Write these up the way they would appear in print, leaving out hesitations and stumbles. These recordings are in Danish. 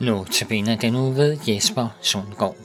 Nu tabiner den uge ved Jesper Sundgaard.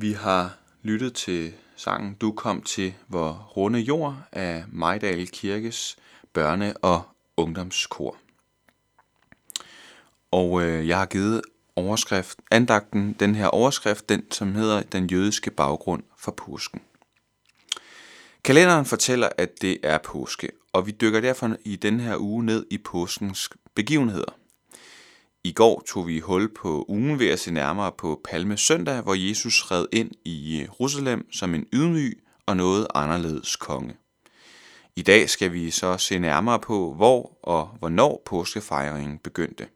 Vi har lyttet til sangen Du kom til vor runde jord af Majdal Kirkes børne og ungdomskor. Og jeg har givet andagten den her overskrift, den som hedder Den jødiske baggrund for påsken. Kalenderen fortæller, at det er påske, og vi dykker derfor i den her uge ned i påskens begivenheder. I går tog vi hul på ugen ved at se nærmere på Palmesøndag, hvor Jesus red ind i Jerusalem som en ydmyg og noget anderledes konge. I dag skal vi så se nærmere på, hvor og hvornår påskefejringen begyndte.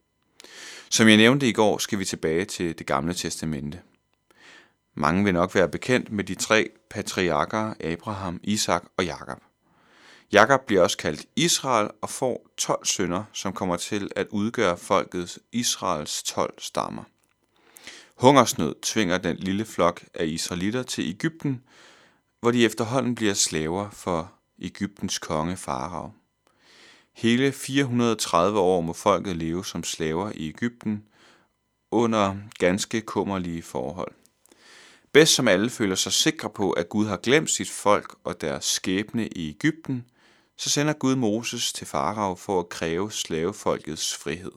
Som jeg nævnte i går, skal vi tilbage til Det Gamle Testamente. Mange vil nok være bekendt med de tre patriarker Abraham, Isak og Jakob. Jakob bliver også kaldt Israel og får 12 sønner, som kommer til at udgøre folket Israels 12 stammer. Hungersnød tvinger den lille flok af israelitter til Egypten, hvor de efterhånden bliver slaver for Egyptens konge Farao. Hele 430 år må folket leve som slaver i Egypten under ganske kummerlige forhold. Bedst som alle føler sig sikre på, at Gud har glemt sit folk og deres skæbne i Egypten, så sender Gud Moses til Farao for at kræve slavefolkets frihed.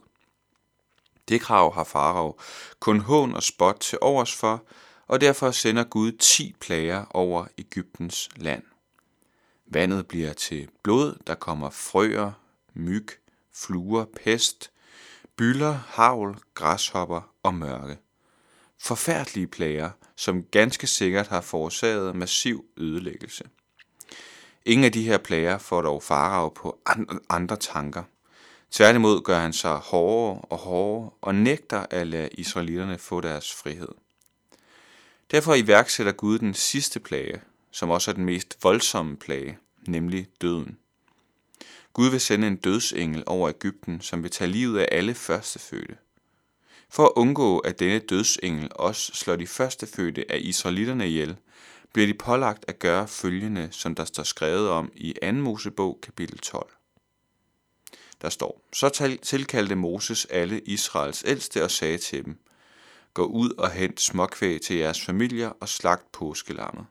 Det krav har Farao kun hån og spot til overs for, og derfor sender Gud 10 plager over Egyptens land. Vandet bliver til blod, der kommer frøer, myg, fluer, pest, bylder, hagl, græshopper og mørke. Forfærdelige plager, som ganske sikkert har forårsaget massiv ødelæggelse. Ingen af de her plager får dog Farao på andre tanker. Tværtimod gør han sig hårdere og hårdere og nægter at lade israelitterne få deres frihed. Derfor iværksætter Gud den sidste plage, som også er den mest voldsomme plage, nemlig døden. Gud vil sende en dødsengel over Egypten, som vil tage livet af alle førstefødte. For at undgå, at denne dødsengel også slår de førstefødte af israelitterne ihjel, bliver de pålagt at gøre følgende, som der står skrevet om i 2. Mosebog kapitel 12. Der står, så tilkaldte Moses alle Israels ældste og sagde til dem, gå ud og hent småkvæg til jeres familier og slagt påskelammet.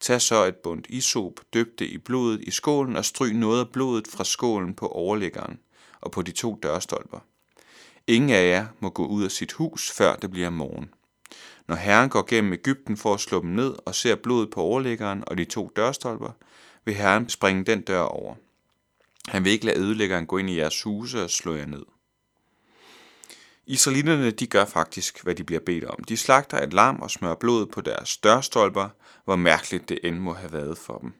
Tag så et bundt isop, døb det i blodet i skålen og stryg noget af blodet fra skålen på overliggeren og på de 2 dørstolper. Ingen af jer må gå ud af sit hus, før det bliver morgen. Når Herren går gennem Egypten for at slå dem ned og ser blodet på overliggeren og de 2 dørstolper, vil Herren springe den dør over. Han vil ikke lade ødelæggeren gå ind i jeres huse og slå jer ned. Israelitterne, de gør faktisk, hvad de bliver bedt om. De slagter et lam og smører blodet på deres dørstolper, hvor mærkeligt det end må have været for dem.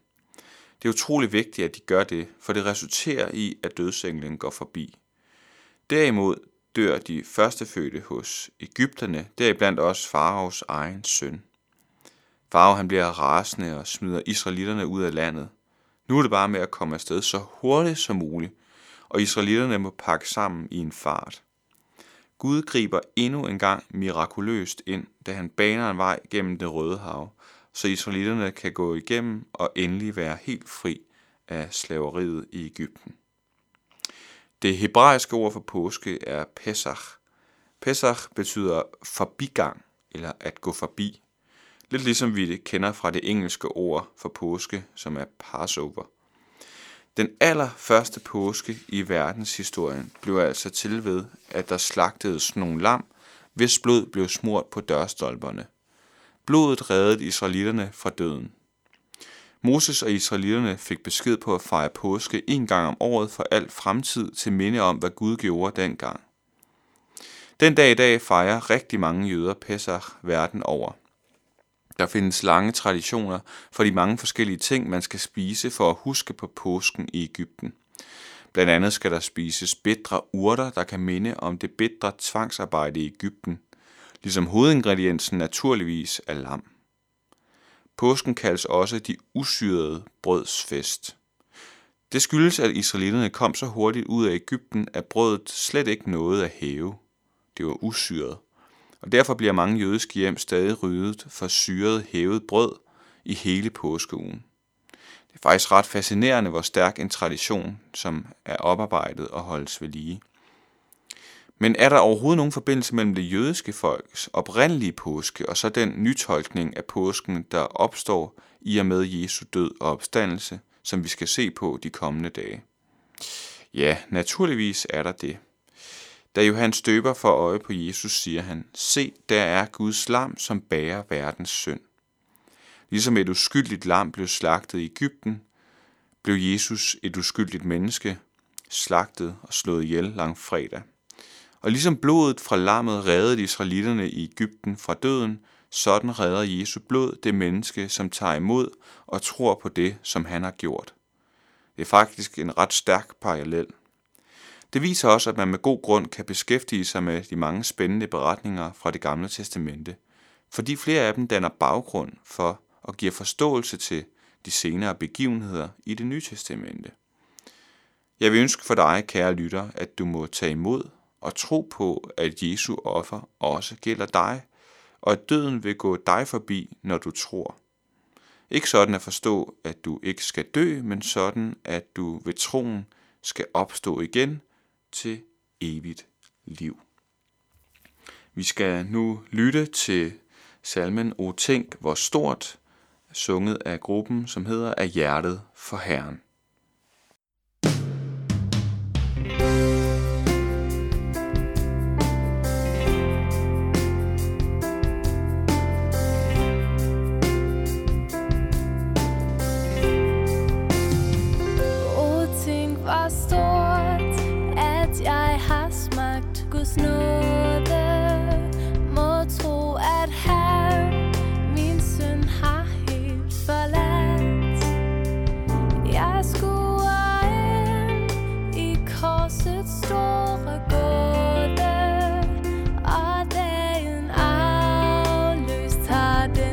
Det er utrolig vigtigt, at de gør det, for det resulterer i, at dødsenglen går forbi. Derimod dør de førstefødte hos egypterne, deriblandt også Faraos egen søn. Farao, han bliver rasende og smider israelitterne ud af landet. Nu er det bare med at komme afsted så hurtigt som muligt, og israelitterne må pakke sammen i en fart. Gud griber endnu en gang mirakuløst ind, da han baner en vej gennem det Røde Hav, så israelitterne kan gå igennem og endelig være helt fri af slaveriet i Egypten. Det hebraiske ord for påske er Pesach. Pesach betyder forbigang eller at gå forbi. Lidt ligesom vi det kender fra det engelske ord for påske, som er Passover. Den allerførste påske i verdenshistorien blev altså til ved, at der slagtedes nogle lam, hvis blod blev smurt på dørstolperne. Blodet reddede israelitterne fra døden. Moses og israelitterne fik besked på at fejre påske en gang om året for al fremtid til minde om, hvad Gud gjorde dengang. Den dag i dag fejrer rigtig mange jøder Pesach verden over. Der findes lange traditioner for de mange forskellige ting, man skal spise for at huske på påsken i Egypten. Blandt andet skal der spises bitre urter, der kan minde om det bitre tvangsarbejde i Egypten, ligesom hovedingrediensen naturligvis er lam. Påsken kaldes også de usyrede brødsfest. Det skyldes, at israelitterne kom så hurtigt ud af Egypten, at brødet slet ikke nåede at hæve. Det var usyret. Og derfor bliver mange jødiske hjem stadig ryddet for syret hævet brød i hele påskeugen. Det er faktisk ret fascinerende, hvor stærk en tradition, som er oparbejdet og holdes ved lige. Men er der overhovedet nogen forbindelse mellem det jødiske folks oprindelige påske og så den nytolkning af påsken, der opstår i og med Jesu død og opstandelse, som vi skal se på de kommende dage? Ja, naturligvis er der det. Da Johannes Døber får øje på Jesus, siger han, se, der er Guds lam, som bærer verdens synd. Ligesom et uskyldigt lam blev slagtet i Egypten, blev Jesus et uskyldigt menneske, slagtet og slået ihjel langfredag. Og ligesom blodet fra lammet reddede israelitterne i Egypten fra døden, sådan redder Jesu blod det menneske, som tager imod og tror på det, som han har gjort. Det er faktisk en ret stærk parallel. Det viser også, at man med god grund kan beskæftige sig med de mange spændende beretninger fra det gamle testamente, fordi flere af dem danner baggrund for og giver forståelse til de senere begivenheder i det nye testamente. Jeg vil ønske for dig, kære lytter, at du må tage imod og tro på, at Jesu offer også gælder dig, og at døden vil gå dig forbi, når du tror. Ikke sådan at forstå, at du ikke skal dø, men sådan, at du ved troen skal opstå igen, til evigt liv. Vi skal nu lytte til salmen O Tænk Hvor Stort, sunget af gruppen, som hedder At Hjertet for Herren. Store gåde, og dagen afløst har den.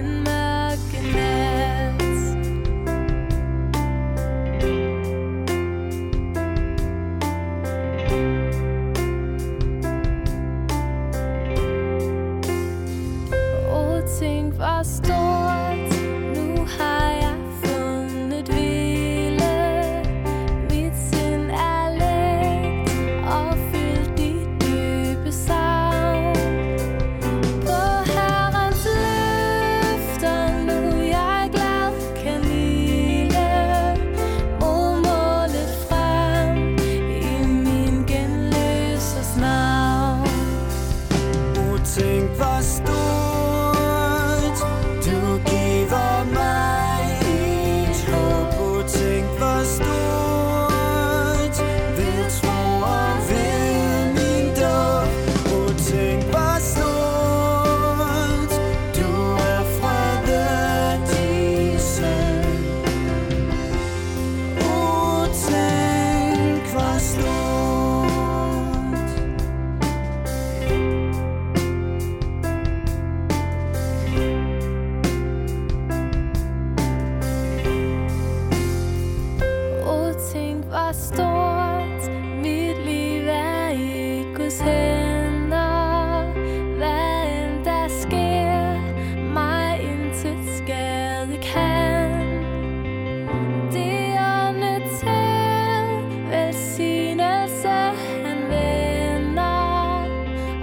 hvor stort mit liv er i Guds hænder. Hvad end der sker, mig intet skade kan. Det er nødt til velsignelse, han vender,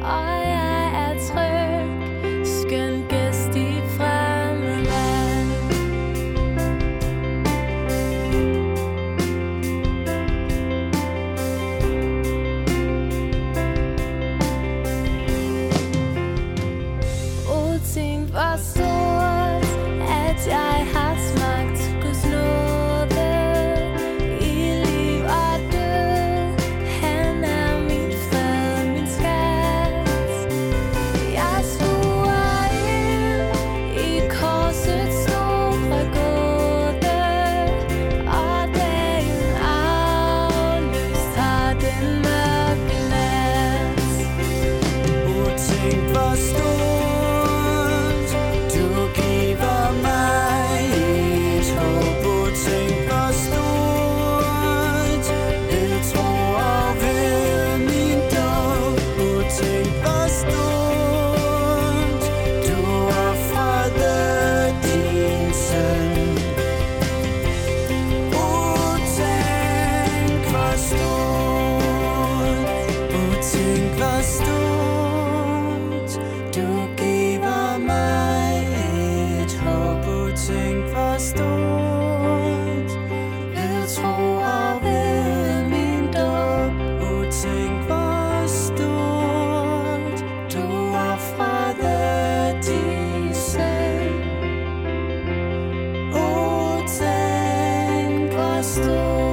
og jeg er tryg, skøn gæst i fremmed land. Stop.